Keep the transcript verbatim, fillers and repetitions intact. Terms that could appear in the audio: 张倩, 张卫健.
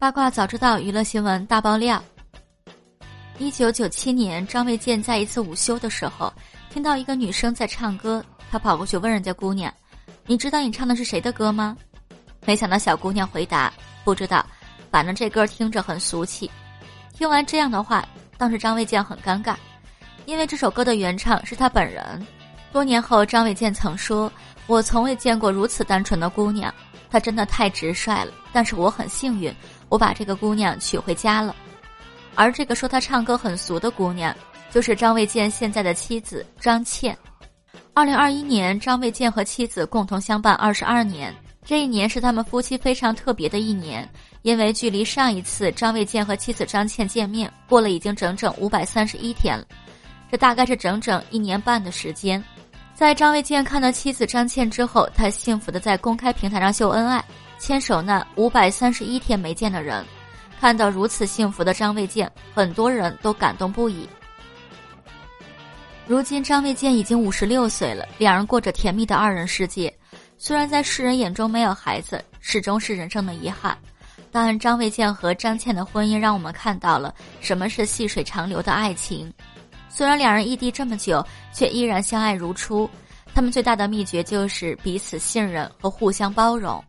八卦早知道娱乐新闻大爆料。一九九七年，张卫健在一次午休的时候，听到一个女生在唱歌，他跑过去问人家姑娘：“你知道你唱的是谁的歌吗？”没想到小姑娘回答：“不知道，反正这歌听着很俗气。”听完这样的话，当时张卫健很尴尬，因为这首歌的原唱是他本人。多年后，张卫健曾说：“我从未见过如此单纯的姑娘，她真的太直率了，但是我很幸运。”我把这个姑娘娶回家了。而这个说她唱歌很俗的姑娘，就是张卫健现在的妻子张倩。二零二一年，张卫健和妻子共同相伴二十二年，这一年是他们夫妻非常特别的一年，因为距离上一次张卫健和妻子张倩见面过了已经整整五百三十一天了，这大概是整整一年半的时间。在张卫健看到妻子张倩之后，他幸福地在公开平台上秀恩爱，牵手那五百三十一天没见的人。看到如此幸福的张卫健，很多人都感动不已。如今张卫健已经五十六岁了，两人过着甜蜜的二人世界。虽然在世人眼中没有孩子，始终是人生的遗憾，但张卫健和张倩的婚姻让我们看到了什么是细水长流的爱情。虽然两人异地这么久，却依然相爱如初，他们最大的秘诀就是彼此信任和互相包容。